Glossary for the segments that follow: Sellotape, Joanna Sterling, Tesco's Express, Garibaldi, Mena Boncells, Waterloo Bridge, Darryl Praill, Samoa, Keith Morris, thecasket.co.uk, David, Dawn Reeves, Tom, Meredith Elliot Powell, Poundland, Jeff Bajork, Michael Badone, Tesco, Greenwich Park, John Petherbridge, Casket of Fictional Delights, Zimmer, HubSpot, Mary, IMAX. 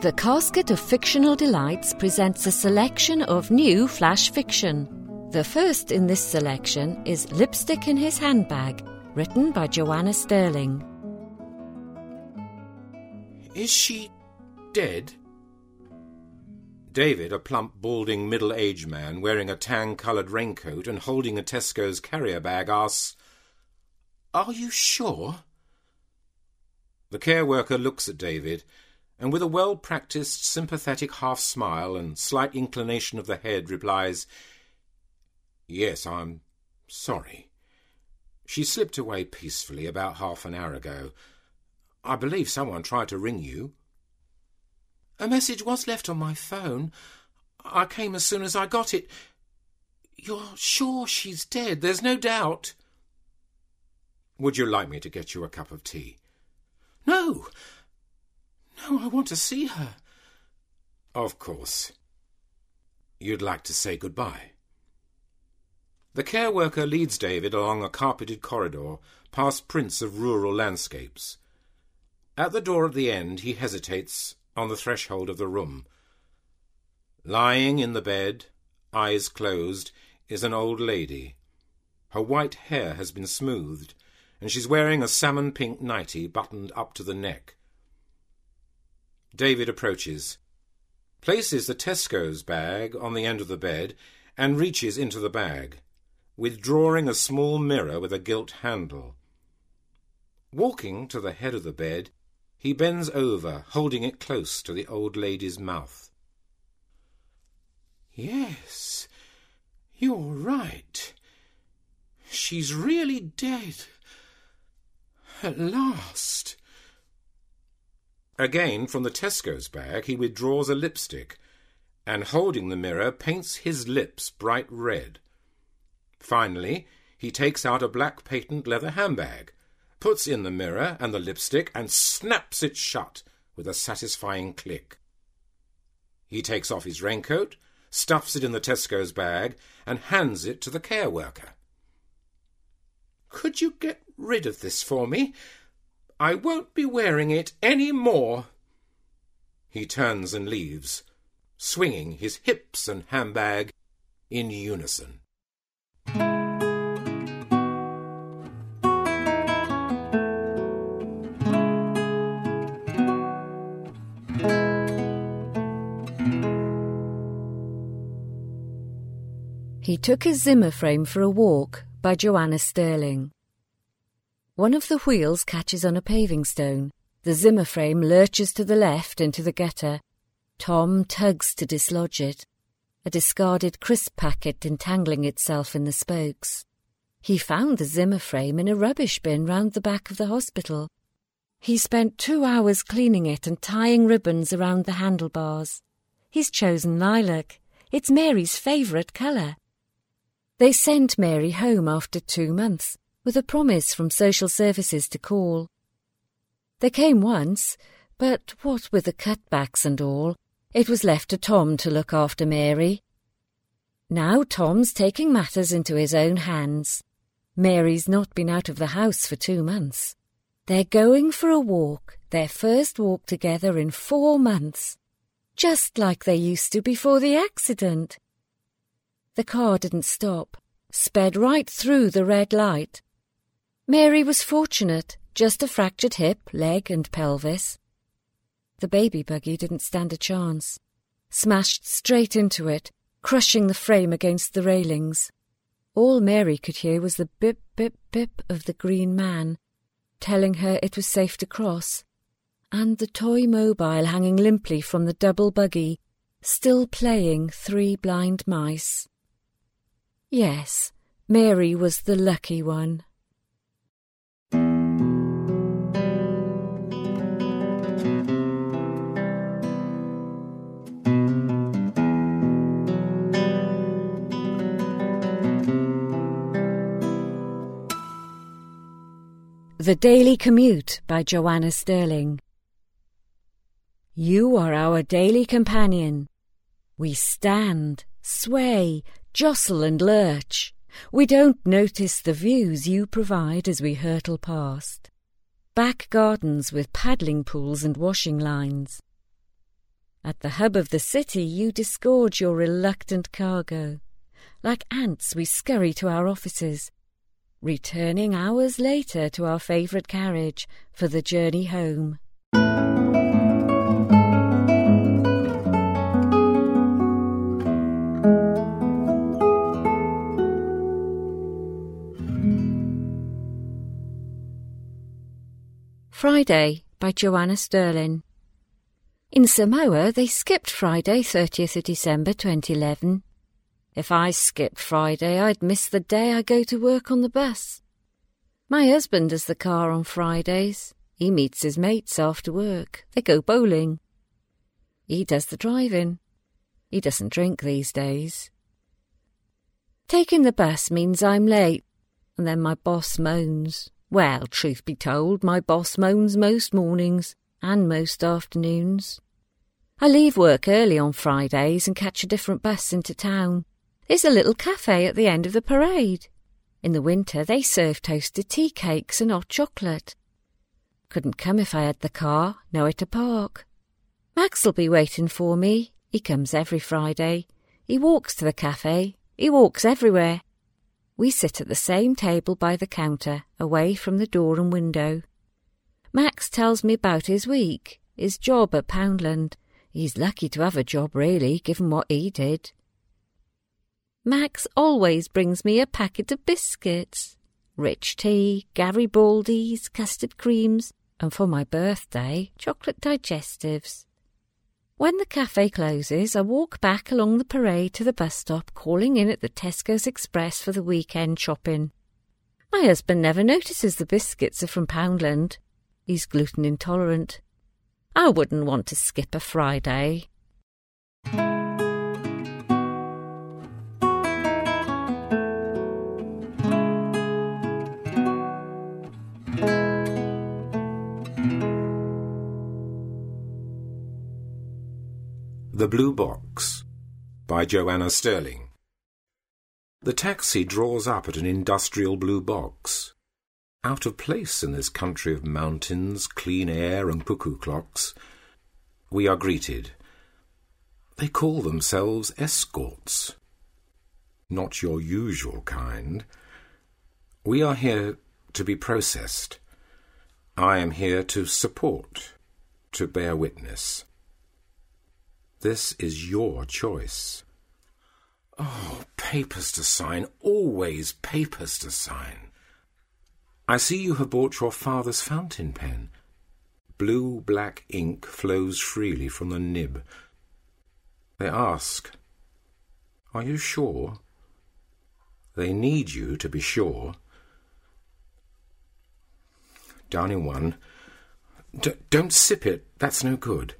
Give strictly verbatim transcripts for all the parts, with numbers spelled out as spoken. The Casket of Fictional Delights presents a selection of new flash fiction. The first in this selection is Lipstick in His Handbag, written by Joanna Sterling. Is she dead? David, a plump, balding, middle-aged man, wearing a tan-coloured raincoat and holding a Tesco's carrier bag, asks, "Are you sure?" The care worker looks at David, and with a well-practised, sympathetic half-smile and slight inclination of the head replies, "Yes, I'm sorry. She slipped away peacefully about half an hour ago. I believe someone tried to ring you." "A message was left on my phone. I came as soon as I got it. You're sure she's dead? There's no doubt." "Would you like me to get you a cup of tea?" "No! No, I want to see her." "Of course. You'd like to say goodbye." The care worker leads David along a carpeted corridor, past prints of rural landscapes. At the door at the end, he hesitates on the threshold of the room. Lying in the bed, eyes closed, is an old lady. Her white hair has been smoothed, and she's wearing a salmon-pink nightie buttoned up to the neck. David approaches, places the Tesco's bag on the end of the bed, and reaches into the bag, withdrawing a small mirror with a gilt handle. Walking to the head of the bed, he bends over, holding it close to the old lady's mouth. "Yes, you're right. She's really dead. At last." Again, from the Tesco's bag, he withdraws a lipstick, and holding the mirror, paints his lips bright red. Finally, he takes out a black patent leather handbag, puts in the mirror and the lipstick, and snaps it shut with a satisfying click. He takes off his raincoat, stuffs it in the Tesco's bag, and hands it to the care worker. "Could you get rid of this for me? I won't be wearing it any more." He turns and leaves, swinging his hips and handbag in unison. He Took His Zimmer Frame for a Walk, by Joanna Sterling. One of the wheels catches on a paving stone. The Zimmer frame lurches to the left into the gutter. Tom tugs to dislodge it, a discarded crisp packet entangling itself in the spokes. He found the Zimmer frame in a rubbish bin round the back of the hospital. He spent two hours cleaning it and tying ribbons around the handlebars. He's chosen lilac. It's Mary's favourite colour. They sent Mary home after two months, with a promise from social services to call. They came once, but what with the cutbacks and all, it was left to Tom to look after Mary. Now Tom's taking matters into his own hands. Mary's not been out of the house for two months. They're going for a walk, their first walk together in four months, just like they used to before the accident. The car didn't stop, sped right through the red light. Mary was fortunate, just a fractured hip, leg and pelvis. The baby buggy didn't stand a chance. Smashed straight into it, crushing the frame against the railings. All Mary could hear was the bip, bip, bip of the green man, telling her it was safe to cross, and the toy mobile hanging limply from the double buggy, still playing Three Blind Mice. Yes, Mary was the lucky one. The Daily Commute, by Joanna Sterling. You are our daily companion. We stand, sway, jostle and lurch. We don't notice the views you provide as we hurtle past. Back gardens with paddling pools and washing lines. At the hub of the city you disgorge your reluctant cargo. Like ants we scurry to our offices, returning hours later to our favourite carriage for the journey home. Friday by Joanna Sterling. In Samoa they skipped Friday thirtieth of December twenty eleven. If I skipped Friday I'd miss the day I go to work on the bus. My husband has the car on Fridays. He meets his mates after work. They go bowling. He does the driving. He doesn't drink these days. Taking the bus means I'm late, and then my boss moans. Well, truth be told, my boss moans most mornings and most afternoons. I leave work early on Fridays and catch a different bus into town. There's a little cafe at the end of the parade. In the winter they serve toasted tea cakes and hot chocolate. Couldn't come if I had the car, nowhere to park. Max'll be waiting for me. He comes every Friday. He walks to the cafe. He walks everywhere. We sit at the same table by the counter, away from the door and window. Max tells me about his week, his job at Poundland. He's lucky to have a job, really, given what he did. Max always brings me a packet of biscuits, rich tea, Garibaldi's, custard creams, and for my birthday, chocolate digestives. When the cafe closes, I walk back along the parade to the bus stop, calling in at the Tesco's Express for the weekend shopping. My husband never notices the biscuits are from Poundland. He's gluten intolerant. I wouldn't want to skip a Friday. The Blue Box by Joanna Sterling. The taxi draws up at an industrial blue box. Out of place in this country of mountains, clean air and cuckoo clocks, we are greeted. They call themselves escorts. Not your usual kind. We are here to be processed. I am here to support, to bear witness. This is your choice. Oh, papers to sign, always papers to sign. I see you have bought your father's fountain pen. Blue-black ink flows freely from the nib. They ask, are you sure? They need you to be sure. Down in one. D- don't sip it, that's no good.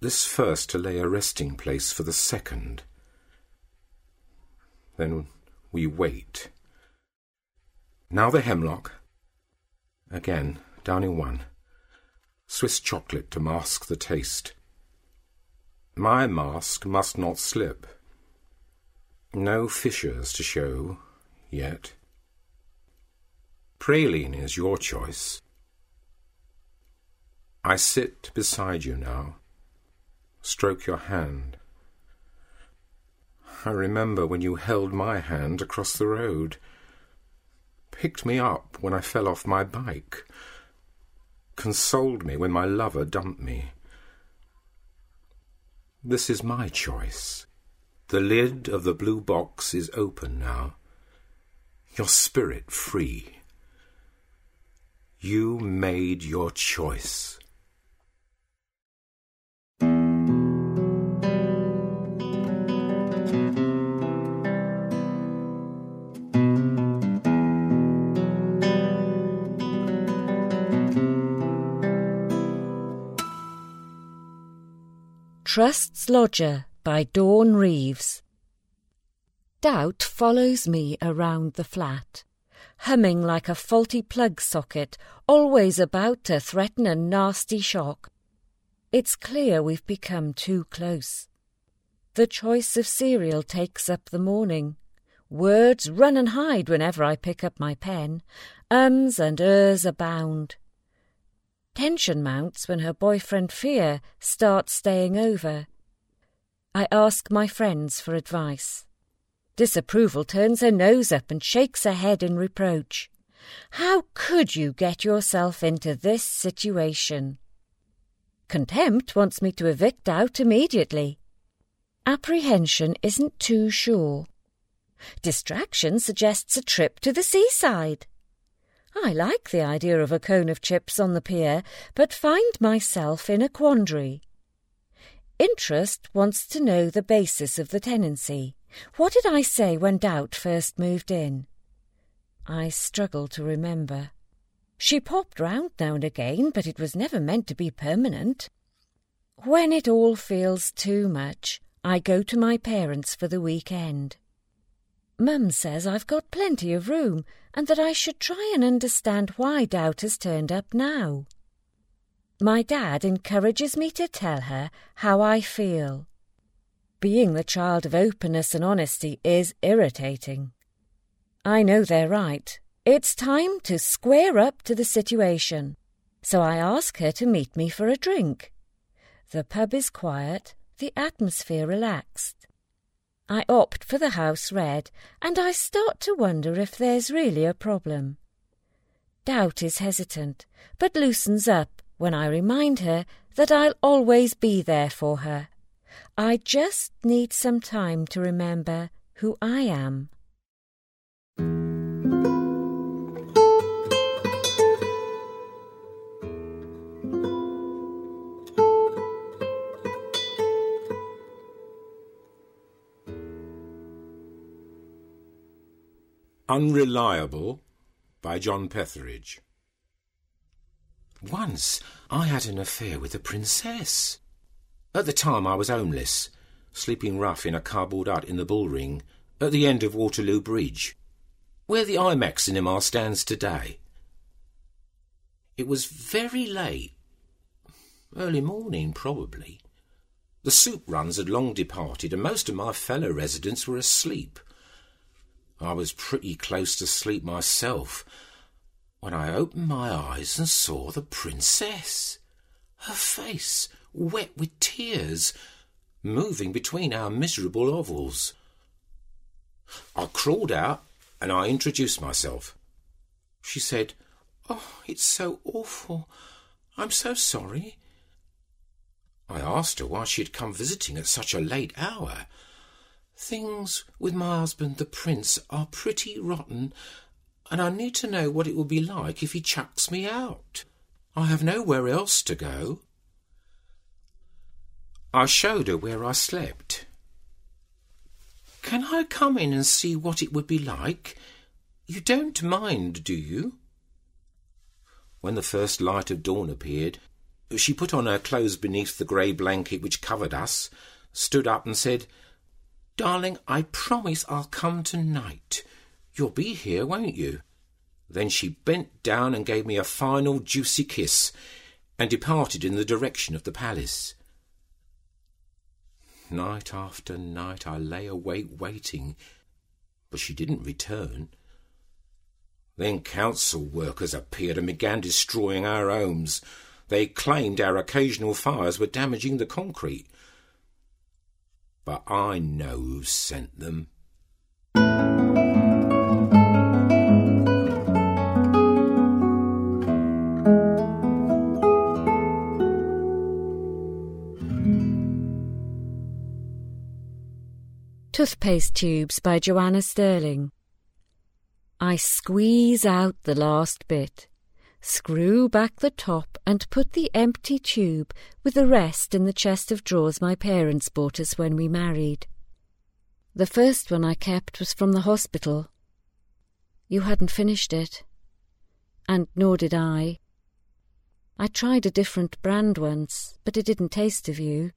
This first to lay a resting place for the second. Then we wait. Now the hemlock. Again, down in one. Swiss chocolate to mask the taste. My mask must not slip. No fissures to show yet. Praline is your choice. I sit beside you now. Stroke your hand. I remember when you held my hand across the road, picked me up when I fell off my bike, consoled me when my lover dumped me. This is my choice. The lid of the blue box is open now. Your spirit free. You made your choice. Trust's Lodger by Dawn Reeves. Doubt follows me around the flat, humming like a faulty plug socket, always about to threaten a nasty shock. It's clear we've become too close. The choice of cereal takes up the morning. Words run and hide whenever I pick up my pen. Ums and ers abound. Tension mounts when her boyfriend Fear starts staying over. I ask my friends for advice. Disapproval turns her nose up and shakes her head in reproach. How could you get yourself into this situation? Contempt wants me to evict out immediately. Apprehension isn't too sure. Distraction suggests a trip to the seaside. I like the idea of a cone of chips on the pier, but find myself in a quandary. Interest wants to know the basis of the tenancy. What did I say when Doubt first moved in? I struggle to remember. She popped round now and again, but it was never meant to be permanent. When it all feels too much, I go to my parents for the weekend. Mum says I've got plenty of room and that I should try and understand why Doubt has turned up now. My dad encourages me to tell her how I feel. Being the child of openness and honesty is irritating. I know they're right. It's time to square up to the situation. So I ask her to meet me for a drink. The pub is quiet, the atmosphere relaxed. I opt for the house red, and I start to wonder if there's really a problem. Doubt is hesitant, but loosens up when I remind her that I'll always be there for her. I just need some time to remember who I am. Unreliable by John Petherbridge. Once I had an affair with a princess. At the time I was homeless, sleeping rough in a cardboard hut in the Bull Ring at the end of Waterloo Bridge, where the IMAX cinema stands today. It was very late, early morning probably. The soup runs had long departed and most of my fellow residents were asleep. I was pretty close to sleep myself when I opened my eyes and saw the princess, her face wet with tears, moving between our miserable ovals. I crawled out and I introduced myself. She said, "Oh, it's so awful. I'm so sorry." I asked her why she had come visiting at such a late hour. "Things with my husband, the prince, are pretty rotten, and I need to know what it will be like if he chucks me out. I have nowhere else to go." I showed her where I slept. "Can I come in and see what it would be like? You don't mind, do you?" When the first light of dawn appeared, she put on her clothes beneath the grey blanket which covered us, stood up and said, "Darling, I promise I'll come tonight. You'll be here, won't you?" Then she bent down and gave me a final juicy kiss and departed in the direction of the palace. Night after night I lay awake waiting, but she didn't return. Then council workers appeared and began destroying our homes. They claimed our occasional fires were damaging the concrete. But I know who sent them. Toothpaste Tubes by Joanna Sterling. I squeeze out the last bit, screw back the top and put the empty tube with the rest in the chest of drawers my parents bought us when we married. The first one I kept was from the hospital. You hadn't finished it. And nor did I. I tried a different brand once, but it didn't taste of you.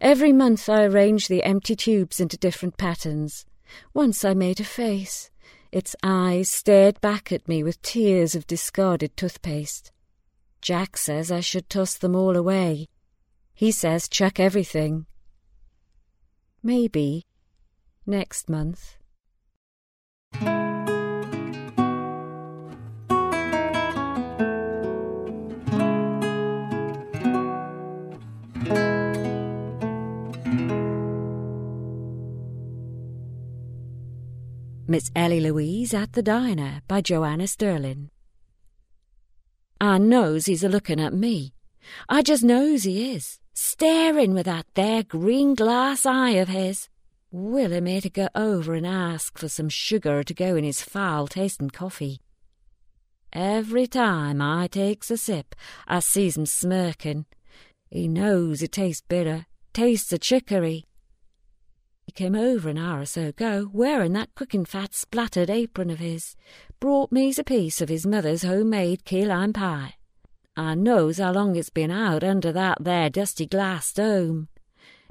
Every month I arranged the empty tubes into different patterns. Once I made a face. Its eyes stared back at me with tears of discarded toothpaste. Jack says I should toss them all away. He says chuck everything. Maybe next month. Miss Ellie Louise at the Diner by Joanna Sterling. I knows he's a-looking at me. I just knows he is, staring with that there green glass eye of his. Willin' me to go over and ask for some sugar to go in his foul-tasting coffee. Every time I takes a sip, I sees him smirking. He knows it tastes bitter, tastes of chicory. He came over an hour or so ago, wearing that cooking-fat splattered apron of his, brought me's a piece of his mother's homemade key lime pie. I knows how long it's been out under that there dusty glass dome.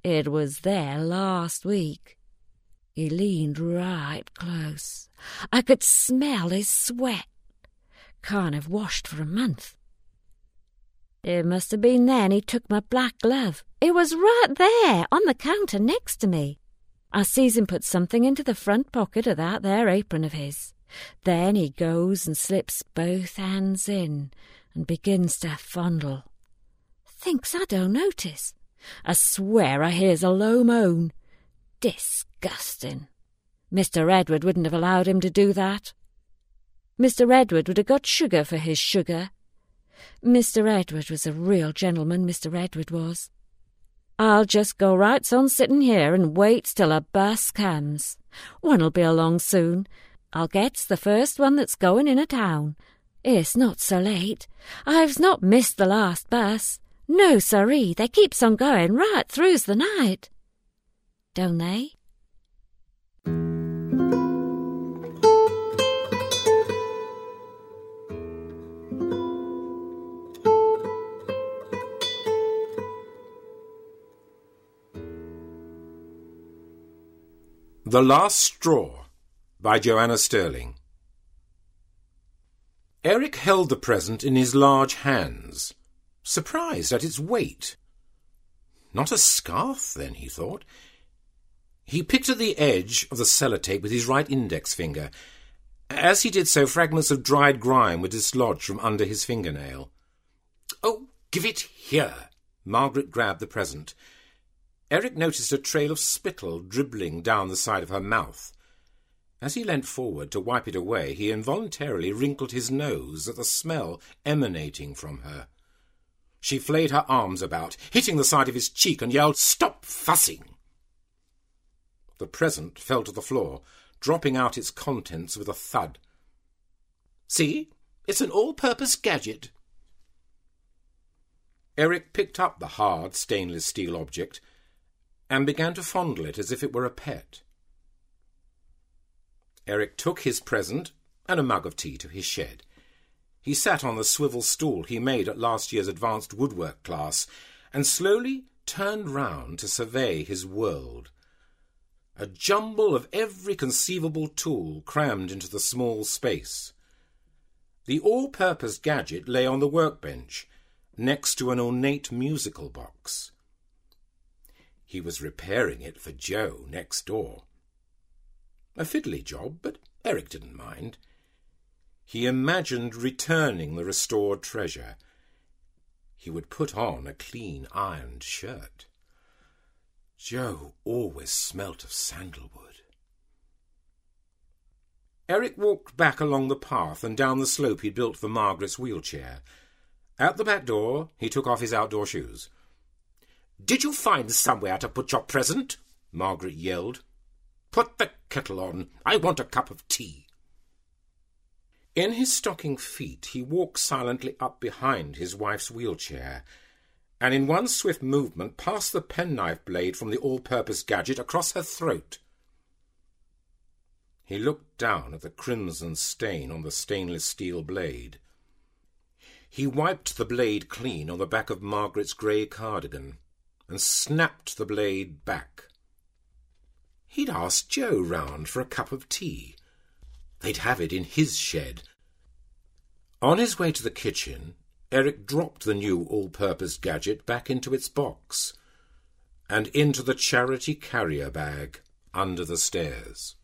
It was there last week. He leaned right close. I could smell his sweat. Can't have washed for a month. It must have been then he took my black glove. It was right there, on the counter next to me. I sees him put something into the front pocket of that there apron of his. Then he goes and slips both hands in and begins to fondle. Thinks I don't notice. I swear I hears a low moan. Disgusting. Mister Edward wouldn't have allowed him to do that. Mister Edward would have got sugar for his sugar. Mister Edward was a real gentleman, Mister Edward was. I'll just go right on sitting here and wait till a bus comes. One'll be along soon. I'll get's the first one that's going in a town. It's not so late. I've not missed the last bus. No, sirree, they keeps on going right through's the night. Don't they? The Last Straw by Joanna Sterling. Eric held the present in his large hands, surprised at its weight. Not a scarf, then, he thought. He picked at the edge of the sellotape with his right index finger. As he did so, fragments of dried grime were dislodged from under his fingernail. "Oh, give it here!" Margaret grabbed the present. Eric noticed a trail of spittle dribbling down the side of her mouth. As he leant forward to wipe it away, he involuntarily wrinkled his nose at the smell emanating from her. She flayed her arms about, hitting the side of his cheek, and yelled, "Stop fussing!" The present fell to the floor, dropping out its contents with a thud. "See? It's an all-purpose gadget." Eric picked up the hard stainless steel object and began to fondle it as if it were a pet. Eric took his present and a mug of tea to his shed. He sat on the swivel stool he made at last year's advanced woodwork class and slowly turned round to survey his world. A jumble of every conceivable tool crammed into the small space. The all-purpose gadget lay on the workbench, next to an ornate musical box. He was repairing it for Joe next door. A fiddly job, but Eric didn't mind. He imagined returning the restored treasure. He would put on a clean ironed shirt. Joe always smelt of sandalwood. Eric walked back along the path and down the slope he'd built for Margaret's wheelchair. At the back door, he took off his outdoor shoes. "Did you find somewhere to put your present?" Margaret yelled. "Put the kettle on. I want a cup of tea." In his stocking feet, he walked silently up behind his wife's wheelchair, and in one swift movement passed the penknife blade from the all-purpose gadget across her throat. He looked down at the crimson stain on the stainless steel blade. He wiped the blade clean on the back of Margaret's grey cardigan, and snapped the blade back. He'd asked Joe round for a cup of tea. They'd have it in his shed. On his way to the kitchen, Eric dropped the new all-purpose gadget back into its box and into the charity carrier bag under the stairs.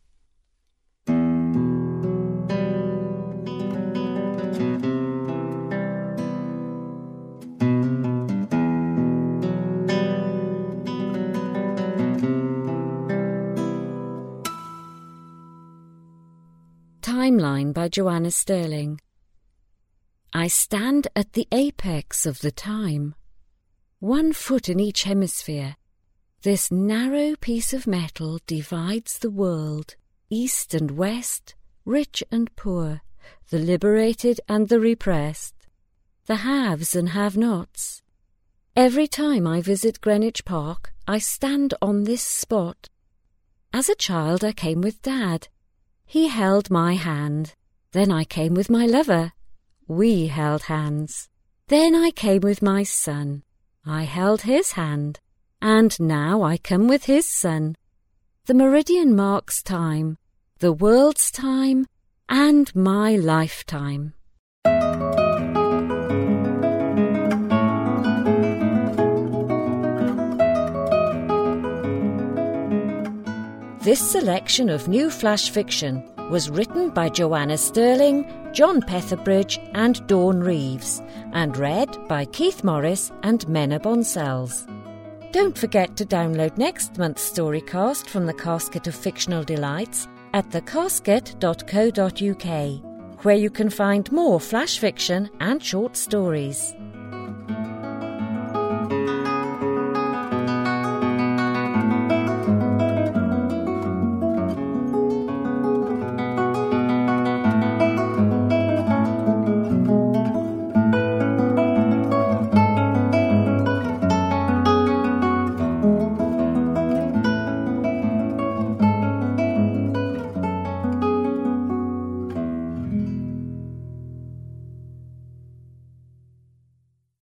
Timeline by Joanna Sterling. I stand at the apex of the time. One foot in each hemisphere, this narrow piece of metal divides the world, east and west, rich and poor, the liberated and the repressed, the haves and have-nots. Every time I visit Greenwich Park, I stand on this spot. As a child I came with Dad. He held my hand. Then I came with my lover. We held hands. Then I came with my son. I held his hand. And now I come with his son. The meridian marks time, the world's time, and my lifetime. This selection of new flash fiction was written by Joanna Sterling, John Petherbridge and Dawn Reeves, and read by Keith Morris and Mena Boncells. Don't forget to download next month's Storycast from the Casket of Fictional Delights at the casket dot co dot u k, where you can find more flash fiction and short stories.